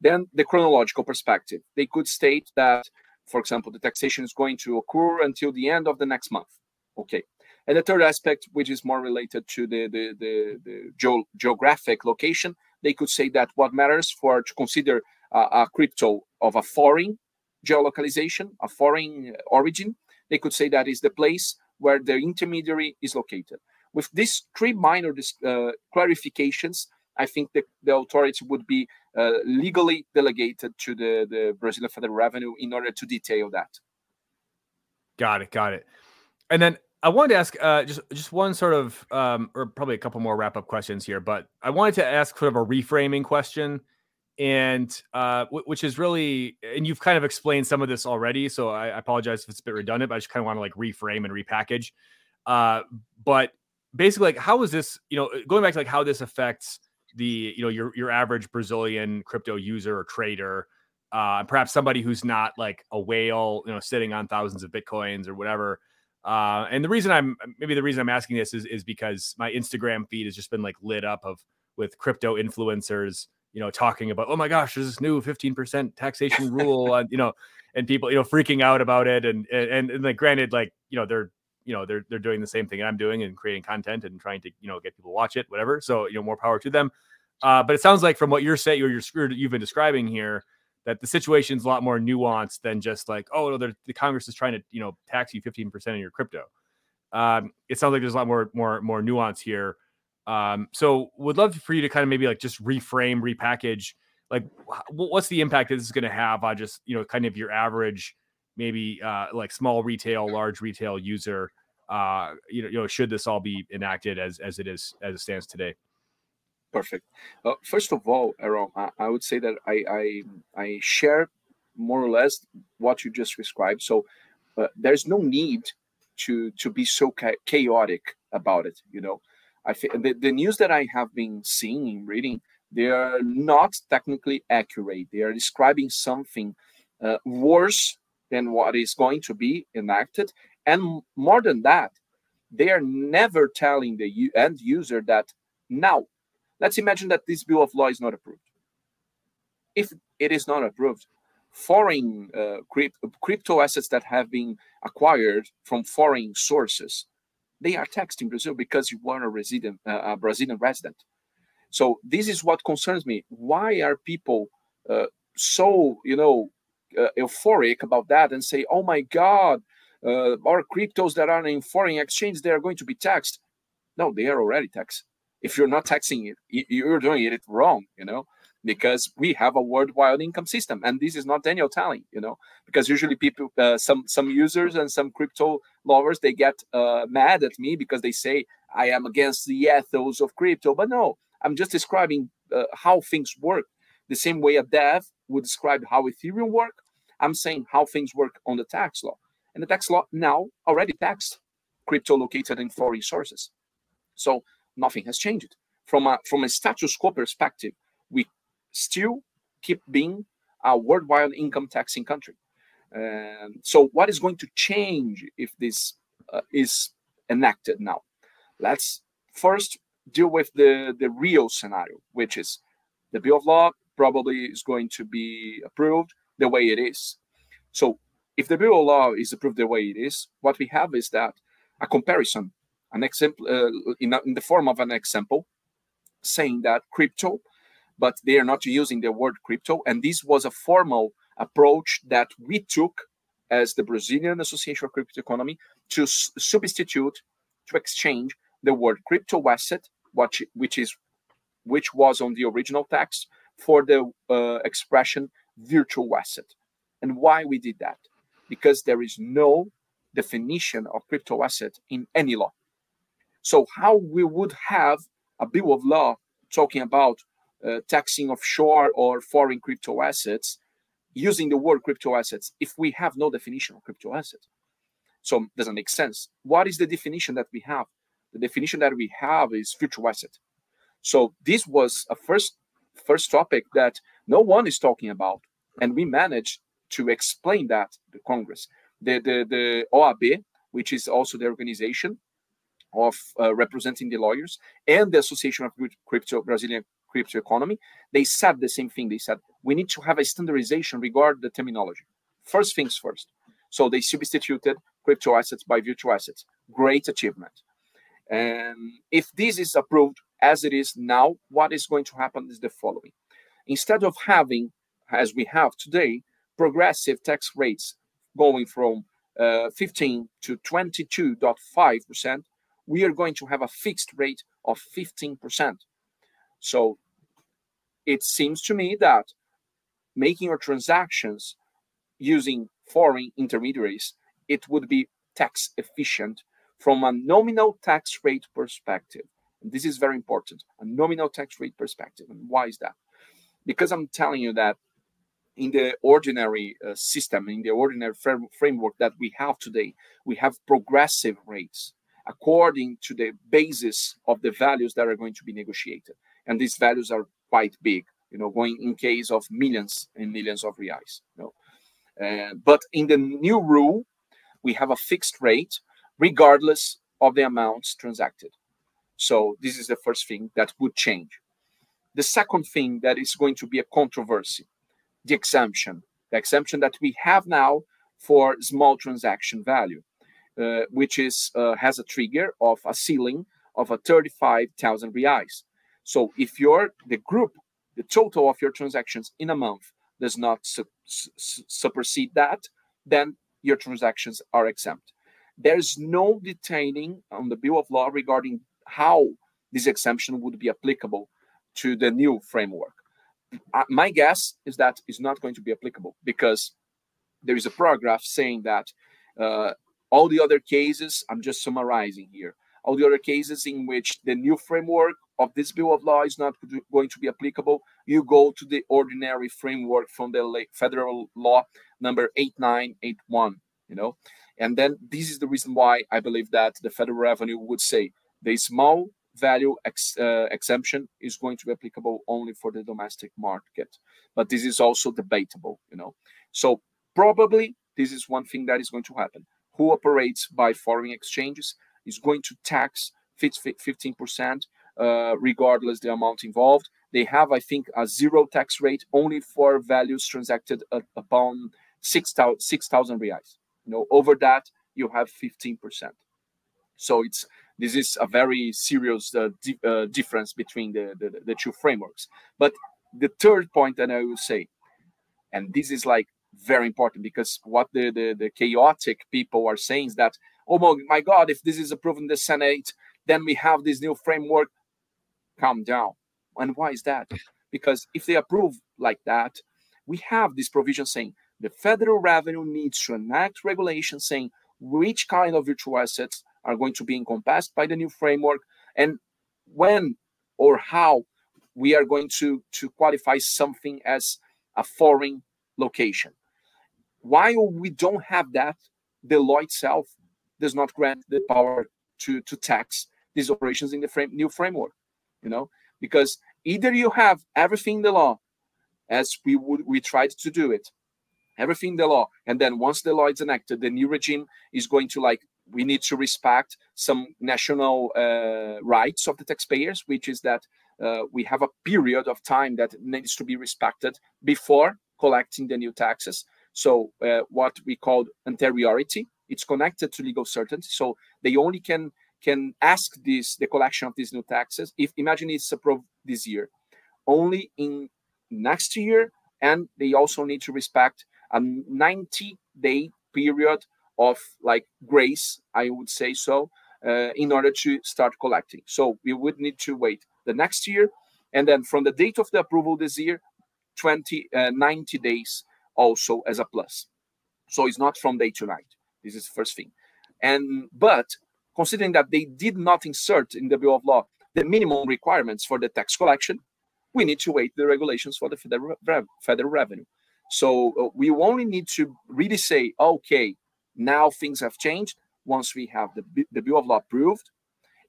Then the chronological perspective. They could state that, for example, the taxation is going to occur until the end of the next month. Okay. And the third aspect, which is more related to the geographic location, they could say that what matters for to consider a crypto of a foreign geolocalization, a foreign origin, they could say that is the place where the intermediary is located. With these three minor clarifications, I think the authority would be legally delegated to the Brazilian Federal Revenue in order to detail that. Got it. And then I wanted to ask just one sort of, or probably a couple more wrap-up questions here, but I wanted to ask sort of a reframing question, and which is really, and you've kind of explained some of this already, so I apologize if it's a bit redundant, but I just kind of want to like reframe and repackage. But basically, like, how is this, going back to like how this affects the your average Brazilian crypto user or trader, perhaps somebody who's not like a whale, sitting on thousands of bitcoins or whatever. And the reason I'm asking this is because my Instagram feed has just been like lit up with crypto influencers, talking about, oh my gosh, there's this new 15% taxation rule, and people freaking out about it, and like granted, like they're doing the same thing I'm doing and creating content and trying to, get people to watch it, whatever. So, more power to them. But it sounds like from what you're saying, or you've been describing here, that the situation's a lot more nuanced than just like, oh, no, the Congress is trying to, tax you 15% of your crypto. It sounds like there's a lot more nuance here. So would love for you to kind of maybe like just reframe, repackage, like what's the impact that this is going to have on just, kind of your average, maybe like small retail, large retail user, should this all be enacted as it stands today? Perfect. First of all, Aaron, I would say that I share more or less what you just described. So there's no need to be so chaotic about it. I think the news that I have been seeing and reading, they are not technically accurate. They are describing something worse than what is going to be enacted. And more than that, they are never telling the end user that now, let's imagine that this bill of law is not approved. if it is not approved, foreign crypto assets that have been acquired from foreign sources, they are taxed in Brazil because you are a Brazilian resident. So this is what concerns me. Why are people so euphoric about that and say, oh my God, our cryptos that are in foreign exchange, they are going to be taxed. No, they are already taxed. If you're not taxing it, you're doing it wrong, because we have a worldwide income system. And this is not Daniel telling, because usually people, some users and some crypto lovers, they get mad at me because they say I am against the ethos of crypto. But no, I'm just describing how things work. The same way a dev would describe how Ethereum work, I'm saying how things work on the tax law. And the tax law now already taxed crypto located in foreign sources. So nothing has changed. From a status quo perspective, we still keep being a worldwide income taxing country. So what is going to change if this is enacted now? Let's first deal with the real scenario, which is the Bill of Law probably is going to be approved the way it is. So if the Bill of Law is approved the way it is, what we have is that a comparison, an example in the form of an example, saying that crypto, but they are not using the word crypto. And this was a formal approach that we took as the Brazilian Association of Crypto Economy to substitute, to exchange the word crypto asset, which was on the original text, for the expression virtual asset. And why we did that? Because there is no definition of crypto asset in any law. So how we would have a bill of law talking about taxing offshore or foreign crypto assets using the word crypto assets if we have no definition of crypto assets? So it doesn't make sense. What is the definition that we have? The definition that we have is virtual asset. So this was a first topic that no one is talking about, and we managed to explain that to Congress. The OAB, which is also the organization of representing the lawyers, and the Association of Brazilian Crypto Economy, they said the same thing. They said we need to have a standardization regarding the terminology. First things first. So they substituted crypto assets by virtual assets. Great achievement. And if this is approved as it is now, what is going to happen is the following. Instead of having, as we have today, progressive tax rates going from 15 to 22.5%, we are going to have a fixed rate of 15%. So it seems to me that making your transactions using foreign intermediaries, it would be tax efficient from a nominal tax rate perspective. This is very important, a nominal tax rate perspective. And why is that? Because I'm telling you that in the ordinary system, in the ordinary framework that we have today, we have progressive rates according to the basis of the values that are going to be negotiated. And these values are quite big, going in case of millions and millions of reais. But in the new rule, we have a fixed rate regardless of the amounts transacted. So this is the first thing that would change. The second thing that is going to be a controversy, the exemption that we have now for small transaction value, which is has a trigger of a ceiling of 35,000 reais. So if the total of your transactions in a month does not supersede that, then your transactions are exempt. There's no detailing on the Bill of Law regarding how this exemption would be applicable to the new framework. My guess is that it's not going to be applicable because there is a paragraph saying that all the other cases, I'm just summarizing here, all the other cases in which the new framework of this Bill of Law is not going to be applicable, you go to the ordinary framework from the Federal Law number 8981, And then this is the reason why I believe that the Federal Revenue would say, the small value exemption is going to be applicable only for the domestic market. But this is also debatable, So probably this is one thing that is going to happen. Who operates by foreign exchanges is going to tax 15%, regardless the amount involved. They have, I think, a zero tax rate only for values transacted upon 6,000 reais. You know, over that, you have 15%. So this is a very serious difference between the two frameworks. But the third point that I will say, and this is like very important, because what the chaotic people are saying is that, oh my God, if this is approved in the Senate, then we have this new framework. Calm down. And why is that? Because if they approve like that, we have this provision saying the federal revenue needs to enact regulations saying which kind of virtual assets are going to be encompassed by the new framework and when or how we are going to qualify something as a foreign location. While we don't have that, the law itself does not grant the power to tax these operations in the new framework, you know, because either you have everything in the law, as we tried to do it, everything in the law, and then once the law is enacted, the new regime is going to, like, we need to respect some national rights of the taxpayers, which is that we have a period of time that needs to be respected before collecting the new taxes. So what we call anteriority, it's connected to legal certainty. So they only can ask the collection of these new taxes if, imagine, it's approved this year, only in next year, and they also need to respect a 90-day period of, like, grace, I would say so, in order to start collecting. So we would need to wait the next year, and then from the date of the approval this year, 90 days also as a plus. So it's not from day to night. This is the first thing. But considering that they did not insert in the Bill of Law the minimum requirements for the tax collection, we need to wait the regulations for the federal revenue. So we only need to really say, okay, now things have changed once we have the Bill of Law approved.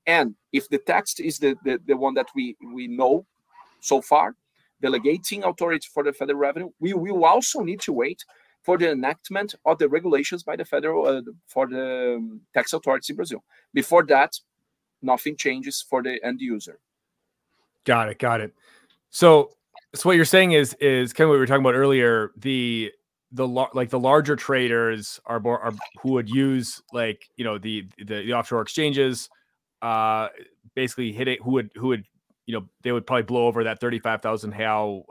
And if the text is the one that we know so far, delegating authority for the federal revenue, we will also need to wait for the enactment of the regulations by the federal for the tax authorities in Brazil. Before that, nothing changes for the end user. Got it. So what you're saying is kind of what we were talking about earlier. The larger traders are who would use, like, you know, the offshore exchanges, basically hit it, who would, you know, they would probably blow over that 35,000 real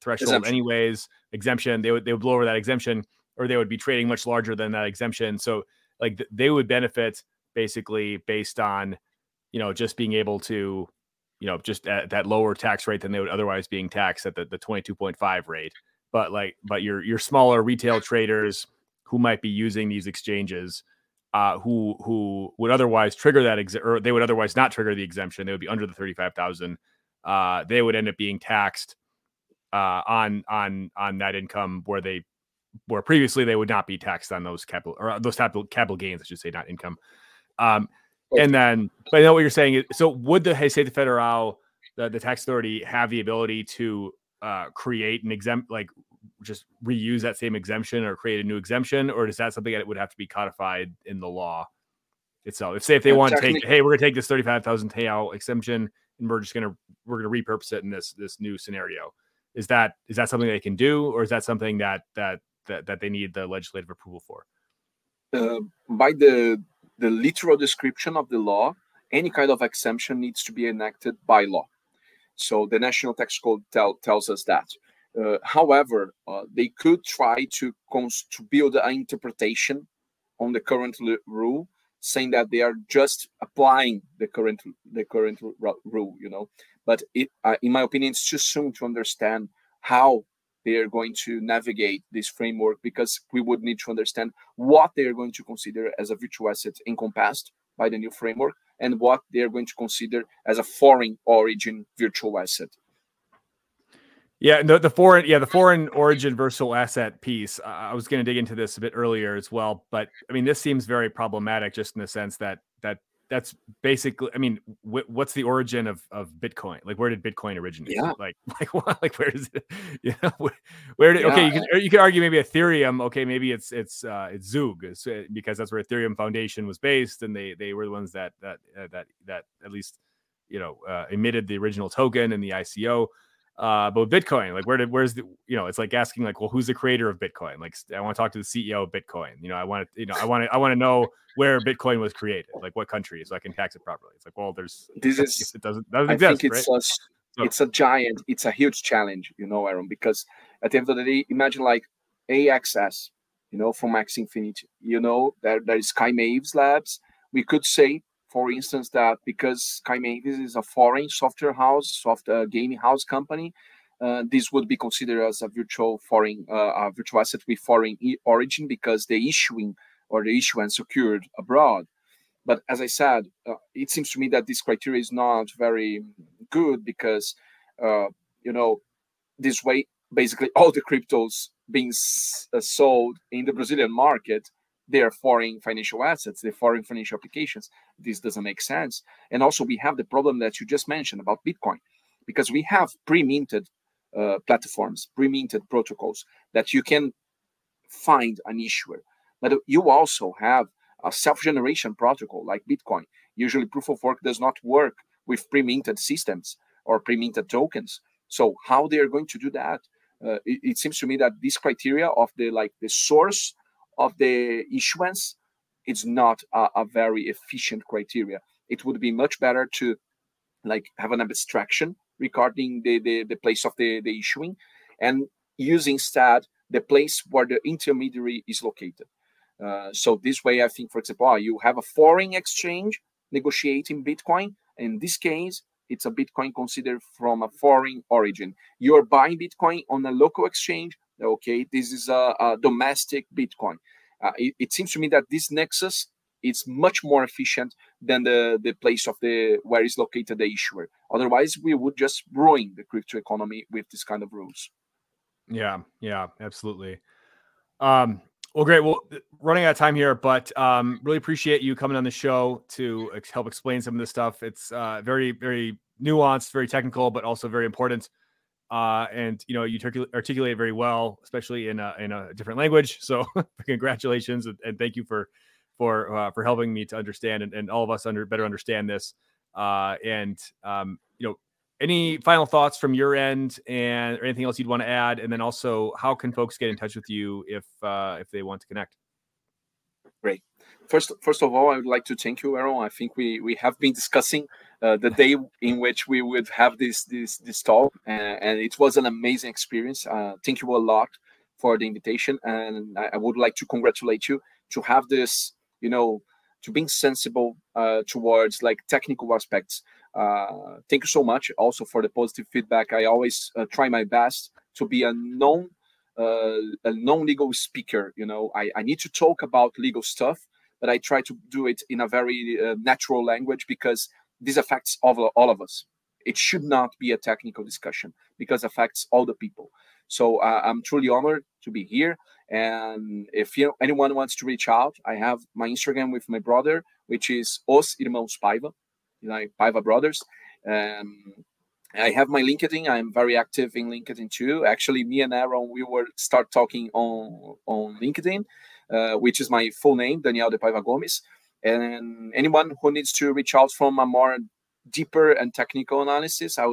threshold exemption. Anyways, exemption. They would blow over that exemption, or they would be trading much larger than that exemption. So, like, they would benefit basically based on, you know, just being able to, you know, just at that lower tax rate than they would otherwise being taxed at the 22.5 rate. But your smaller retail traders who might be using these exchanges, who would otherwise trigger that or they would otherwise not trigger the exemption, they would be under the 35,000. They would end up being taxed on that income where previously they would not be taxed on those capital gains, I should say, not income. And then, but I know what you're saying is, so would the Receita Federal, the tax authority, have the ability to create an exempt, like, just reuse that same exemption or create a new exemption, or is that something that would have to be codified in the law itself? If they want to take, hey, we're gonna take this 35,000 real exemption and we're gonna repurpose it in this new scenario. Is that something they can do, or is that something that they need the legislative approval for? By the literal description of the law, any kind of exemption needs to be enacted by law. So the National Tax Code tells us that. However, they could try to build an interpretation on the current rule, saying that they are just applying the current rule, you know. But it, in my opinion, it's too soon to understand how they are going to navigate this framework, because we would need to understand what they are going to consider as a virtual asset encompassed by the new framework and what they are going to consider as a foreign origin virtual asset. Yeah, the foreign origin virtual asset piece. I was going to dig into this a bit earlier as well, but I mean, this seems very problematic, just in the sense that's basically, I mean, what's the origin of Bitcoin? Like, where did Bitcoin originate? Yeah. Like where is it? You know, where did? Yeah. Okay, you can argue maybe Ethereum. Okay, maybe it's Zug, because that's where Ethereum Foundation was based, and they were the ones that at least emitted the original token and the ICO. But with Bitcoin, like, where's the, you know, it's like asking, like, well, who's the creator of Bitcoin? Like, I want to talk to the CEO of Bitcoin. I want to know where Bitcoin was created, like what country, so I can tax it properly. It's like, well, it doesn't exist. It's a giant, it's a huge challenge, Aaron, because at the end of the day, imagine like AXS, from Axie Infinity, there is Sky Mavis Labs. We could say, for instance, that because Sky Mavis is a foreign software house, gaming house company, this would be considered as a virtual asset with foreign origin because the issuance occurred abroad. But as I said, it seems to me that this criteria is not very good because, this way, basically all the cryptos being sold in the Brazilian market, they are foreign financial assets, they're foreign financial applications. This doesn't make sense. And also we have the problem that you just mentioned about Bitcoin, because we have pre-minted platforms, pre-minted protocols that you can find an issuer. But you also have a self-generation protocol like Bitcoin. Usually proof of work does not work with pre-minted systems or pre-minted tokens. So how they are going to do that? It seems to me that this criteria of the source of the issuance is not a very efficient criteria. It would be much better to have an abstraction regarding the place of the issuing and use instead the place where the intermediary is located. So this way, I think, for example, you have a foreign exchange negotiating Bitcoin. In this case, it's a Bitcoin considered from a foreign origin. You're buying Bitcoin on a local exchange. Okay, this is a domestic Bitcoin. It seems to me that this nexus is much more efficient than the place of where is located the issuer. Otherwise, we would just ruin the crypto economy with this kind of rules. Yeah, absolutely. Well, great. Well, running out of time here, but really appreciate you coming on the show to help explain some of this stuff. It's very, very nuanced, very technical, but also very important. And you articulate very well, especially in a different language. So congratulations and thank you for helping me to understand and all of us better understand this. Any final thoughts from your end or anything else you'd want to add? And then also, how can folks get in touch with you if they want to connect? Great. First of all, I would like to thank you, Aaron. I think we have been discussing the day in which we would have this talk, and it was an amazing experience. Thank you a lot for the invitation, and I would like to congratulate you to have this, to being sensible towards technical aspects. Thank you so much also for the positive feedback. I always try my best to be a non-legal speaker. I need to talk about legal stuff, but I try to do it in a very natural language because this affects all of us. It should not be a technical discussion because it affects all the people. So I'm truly honored to be here. And if anyone wants to reach out, I have my Instagram with my brother, which is Os Irmãos Paiva, Paiva Brothers. I have my LinkedIn. I'm very active in LinkedIn too. Actually, me and Aaron, we were start talking on LinkedIn. Which is my full name, Daniel de Paiva Gomes. And anyone who needs to reach out from a more deeper and technical analysis, I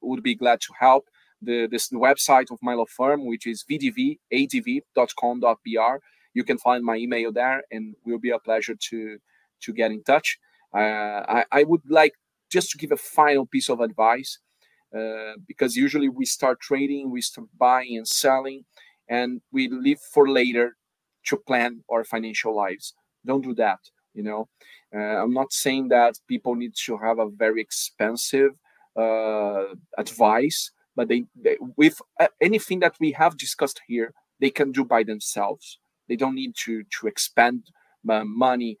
would be glad to help. This website of my law firm, which is vdvadv.com.br. You can find my email there, and it will be a pleasure to get in touch. I would like just to give a final piece of advice, because usually we start trading, we start buying and selling, and we leave for later to plan our financial lives. Don't do that. I'm not saying that people need to have a very expensive advice, but they with anything that we have discussed here, they can do by themselves. They don't need to expend money,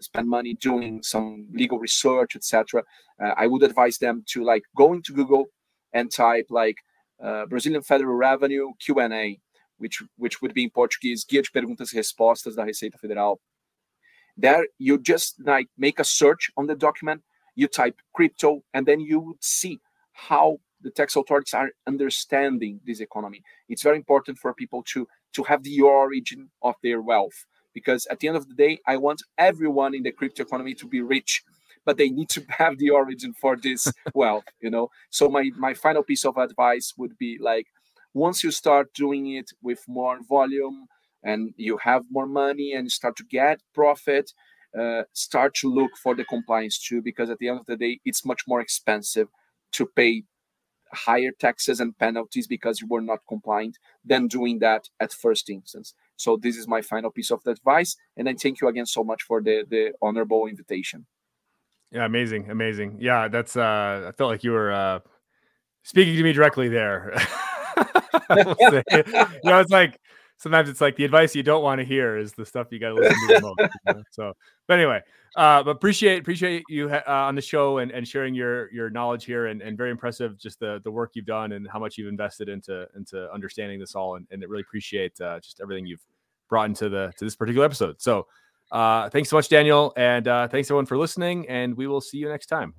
spend money doing some legal research, etc. I would advise them to go into Google and type Brazilian Federal Revenue Q&A. Which would be in Portuguese, Guia de Perguntas e Respostas da Receita Federal. There, you just make a search on the document, you type crypto, and then you would see how the tax authorities are understanding this economy. It's very important for people to have the origin of their wealth, because at the end of the day, I want everyone in the crypto economy to be rich. but they need to have the origin for this wealth, you know? So my final piece of advice would be like, once you start doing it with more volume and you have more money and you start to get profit, start to look for the compliance too, because at the end of the day, it's much more expensive to pay higher taxes and penalties because you were not compliant than doing that at first instance. So this is my final piece of advice. And I thank you again so much for the honorable invitation. Yeah, amazing. Amazing. Yeah, that's, I felt like you were speaking to me directly there. I you know, it's like, sometimes it's like the advice you don't want to hear is the stuff you got to listen to the most. You know? So, but anyway, but appreciate you on the show and sharing your knowledge here and very impressive just the work you've done and how much you've invested into understanding this all and really appreciate just everything you've brought into to this particular episode. So, thanks so much, Daniel, and thanks everyone for listening. And we will see you next time.